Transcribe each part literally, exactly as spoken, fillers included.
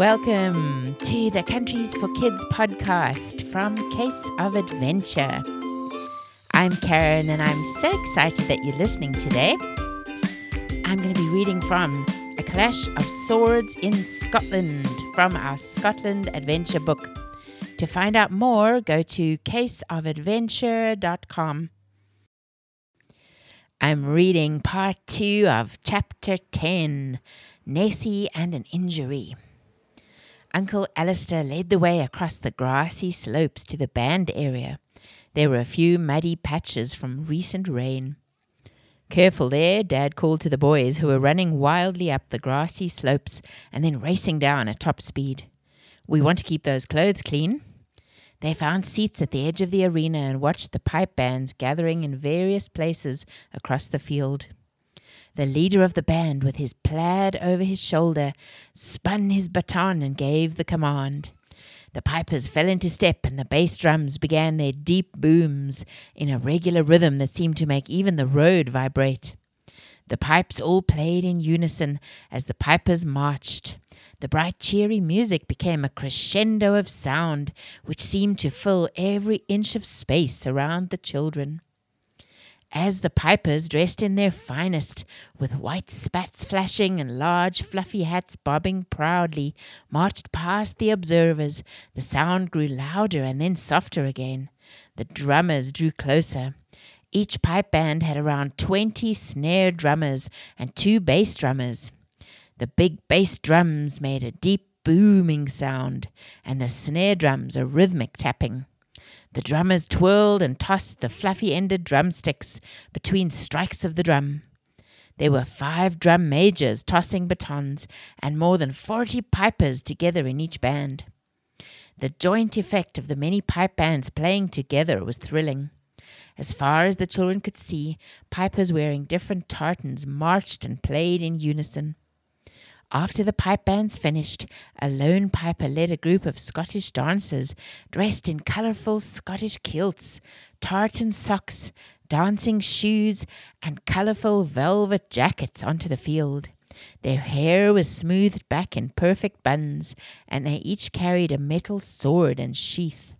Welcome to the Countries for Kids podcast from Case of Adventure. I'm Karen and I'm so excited that you're listening today. I'm going to be reading from A Clash of Swords in Scotland from our Scotland adventure book. To find out more, go to case of adventure dot com. I'm reading part two of chapter ten, Nessie and an Injury. Uncle Alistair led the way across the grassy slopes to the band area. There were a few muddy patches from recent rain. Careful there, Dad called to the boys, who were running wildly up the grassy slopes and then racing down at top speed. We want to keep those clothes clean. They found seats at the edge of the arena and watched the pipe bands gathering in various places across the field. The leader of the band, with his plaid over his shoulder, spun his baton and gave the command. The pipers fell into step and the bass drums began their deep booms in a regular rhythm that seemed to make even the road vibrate. The pipes all played in unison as the pipers marched. The bright, cheery music became a crescendo of sound which seemed to fill every inch of space around the children. As the pipers, dressed in their finest, with white spats flashing and large fluffy hats bobbing proudly, marched past the observers, the sound grew louder and then softer again. The drummers drew closer. Each pipe band had around twenty snare drummers and two bass drummers. The big bass drums made a deep booming sound, and the snare drums a rhythmic tapping. The drummers twirled and tossed the fluffy-ended drumsticks between strikes of the drum. There were five drum majors tossing batons, and more than forty pipers together in each band. The joint effect of the many pipe bands playing together was thrilling. As far as the children could see, pipers wearing different tartans marched and played in unison. After the pipe bands finished, a lone piper led a group of Scottish dancers dressed in colourful Scottish kilts, tartan socks, dancing shoes, and colourful velvet jackets onto the field. Their hair was smoothed back in perfect buns, and they each carried a metal sword and sheath.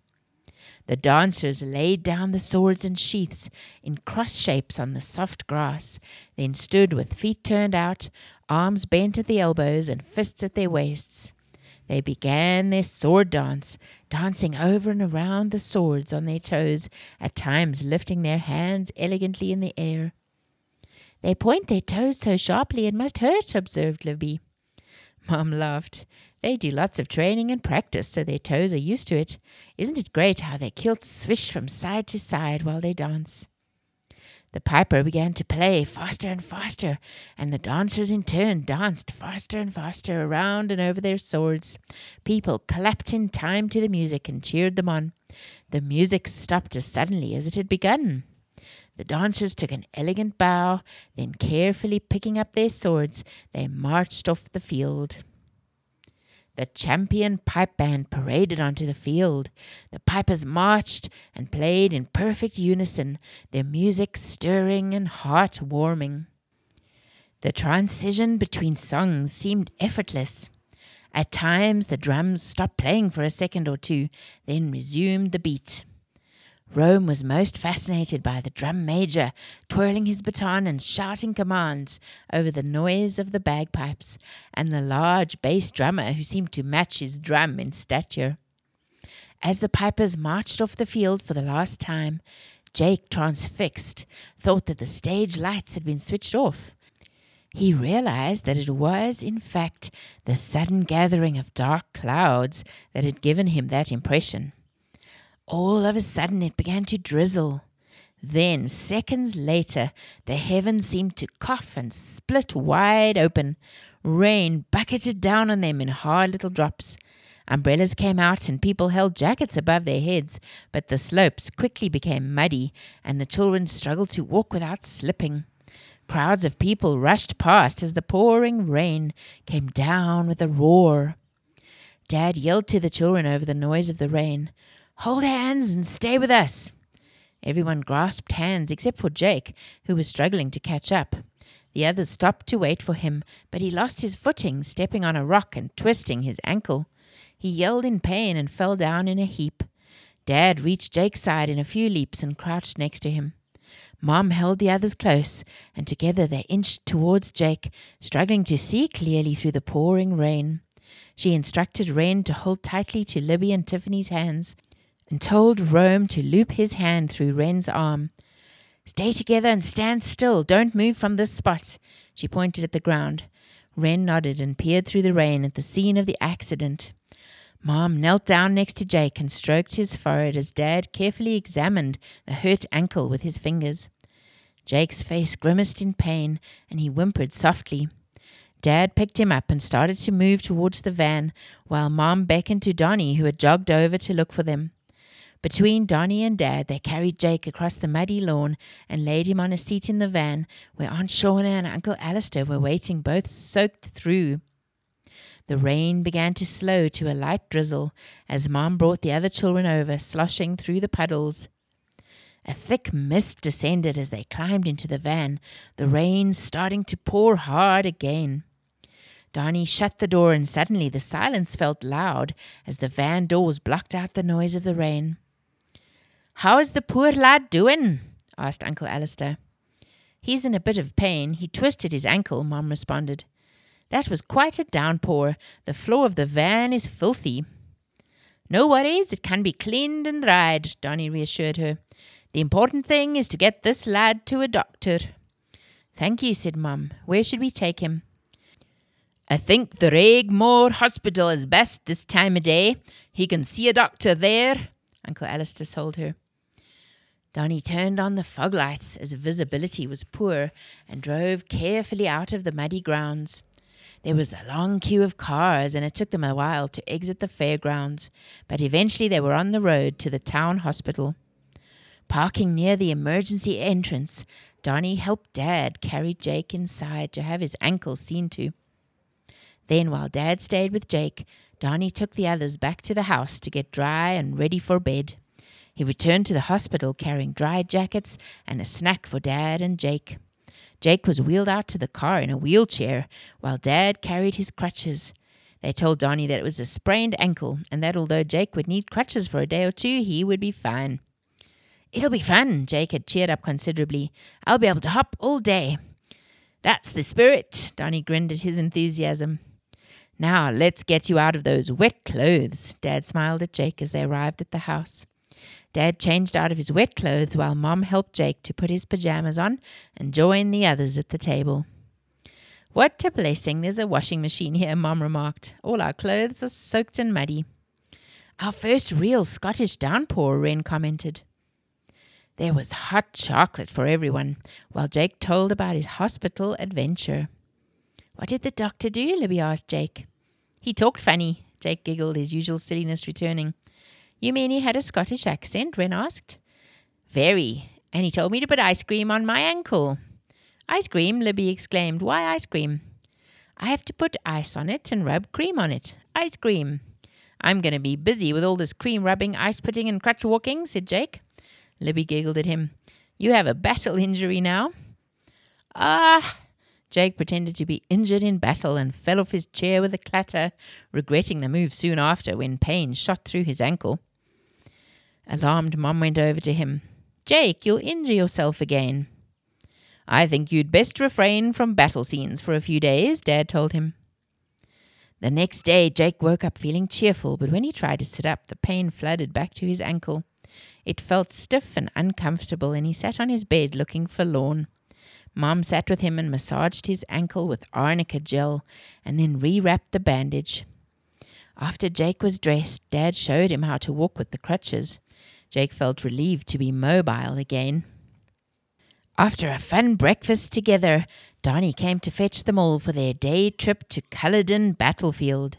The dancers laid down the swords and sheaths in cross shapes on the soft grass, then stood with feet turned out, arms bent at the elbows and fists at their waists. They began their sword dance, dancing over and around the swords on their toes, at times lifting their hands elegantly in the air. "They point their toes so sharply it must hurt," observed Libby. Mom laughed. "They do lots of training and practice, so their toes are used to it. Isn't it great how their kilts swish from side to side while they dance?" The piper began to play faster and faster, and the dancers in turn danced faster and faster around and over their swords. People clapped in time to the music and cheered them on. The music stopped as suddenly as it had begun. The dancers took an elegant bow, then carefully picking up their swords, they marched off the field. The champion pipe band paraded onto the field. The pipers marched and played in perfect unison, their music stirring and heart-warming. The transition between songs seemed effortless. At times the drums stopped playing for a second or two, then resumed the beat. Rome was most fascinated by the drum major, twirling his baton and shouting commands over the noise of the bagpipes, and the large bass drummer who seemed to match his drum in stature. As the pipers marched off the field for the last time, Jake, transfixed, thought that the stage lights had been switched off. He realized that it was, in fact, the sudden gathering of dark clouds that had given him that impression. All of a sudden it began to drizzle. Then, seconds later, the heavens seemed to cough and split wide open. Rain bucketed down on them in hard little drops. Umbrellas came out and people held jackets above their heads, but the slopes quickly became muddy and the children struggled to walk without slipping. Crowds of people rushed past as the pouring rain came down with a roar. Dad yelled to the children over the noise of the rain, "Hold hands and stay with us." Everyone grasped hands except for Jake, who was struggling to catch up. The others stopped to wait for him, but he lost his footing, stepping on a rock and twisting his ankle. He yelled in pain and fell down in a heap. Dad reached Jake's side in a few leaps and crouched next to him. Mom held the others close, and together they inched towards Jake, struggling to see clearly through the pouring rain. She instructed Wren to hold tightly to Libby and Tiffany's hands, and told Rome to loop his hand through Wren's arm. "Stay together and stand still. Don't move from this spot." She pointed at the ground. Wren nodded and peered through the rain at the scene of the accident. Mom knelt down next to Jake and stroked his forehead as Dad carefully examined the hurt ankle with his fingers. Jake's face grimaced in pain, and he whimpered softly. Dad picked him up and started to move towards the van, while Mom beckoned to Donnie, who had jogged over to look for them. Between Donnie and Dad, they carried Jake across the muddy lawn and laid him on a seat in the van, where Aunt Shauna and Uncle Alistair were waiting, both soaked through. The rain began to slow to a light drizzle as Mom brought the other children over, sloshing through the puddles. A thick mist descended as they climbed into the van, the rain starting to pour hard again. Donnie shut the door, and suddenly the silence felt loud as the van doors blocked out the noise of the rain. "How's the poor lad doing?" asked Uncle Alistair. "He's in a bit of pain. He twisted his ankle," Mom responded. "That was quite a downpour. The floor of the van is filthy." "No worries. It can be cleaned and dried," Donnie reassured her. "The important thing is to get this lad to a doctor." "Thank you," said Mum. "Where should we take him?" "I think the Ragmore Hospital is best this time of day. He can see a doctor there," Uncle Alistair told her. Donnie turned on the fog lights, as visibility was poor, and drove carefully out of the muddy grounds. There was a long queue of cars, and it took them a while to exit the fairgrounds, but eventually they were on the road to the town hospital. Parking near the emergency entrance, Donnie helped Dad carry Jake inside to have his ankle seen to. Then, while Dad stayed with Jake, Donnie took the others back to the house to get dry and ready for bed. He returned to the hospital carrying dry jackets and a snack for Dad and Jake. Jake was wheeled out to the car in a wheelchair, while Dad carried his crutches. They told Donnie that it was a sprained ankle, and that although Jake would need crutches for a day or two, he would be fine. "It'll be fun," Jake had cheered up considerably. "I'll be able to hop all day." "That's the spirit," Donnie grinned at his enthusiasm. "Now let's get you out of those wet clothes," Dad smiled at Jake as they arrived at the house. Dad changed out of his wet clothes while Mom helped Jake to put his pajamas on and join the others at the table. "What a blessing there's a washing machine here," Mom remarked. "All our clothes are soaked and muddy." "Our first real Scottish downpour," Wren commented. There was hot chocolate for everyone, while Jake told about his hospital adventure. "What did the doctor do?" Libby asked Jake. "He talked funny," Jake giggled, his usual silliness returning. "You mean he had a Scottish accent?" Wren asked. "Very, and he told me to put ice cream on my ankle." "Ice cream?" Libby exclaimed. "Why ice cream?" "I have to put ice on it and rub cream on it. Ice cream." "I'm going to be busy with all this cream rubbing, ice putting and crutch walking," said Jake. Libby giggled at him. "You have a battle injury now." "Ah!" Jake pretended to be injured in battle and fell off his chair with a clatter, regretting the move soon after when pain shot through his ankle. Alarmed, Mom went over to him. "Jake, you'll injure yourself again." "I think you'd best refrain from battle scenes for a few days," Dad told him. The next day, Jake woke up feeling cheerful, but when he tried to sit up, the pain flooded back to his ankle. It felt stiff and uncomfortable, and he sat on his bed looking forlorn. Mom sat with him and massaged his ankle with arnica gel and then rewrapped the bandage. After Jake was dressed, Dad showed him how to walk with the crutches. Jake felt relieved to be mobile again. After a fun breakfast together, Donnie came to fetch them all for their day trip to Culloden Battlefield.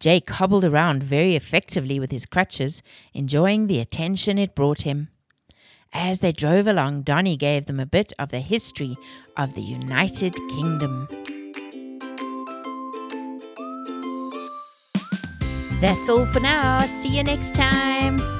Jake hobbled around very effectively with his crutches, enjoying the attention it brought him. As they drove along, Donnie gave them a bit of the history of the United Kingdom. That's all for now. See you next time.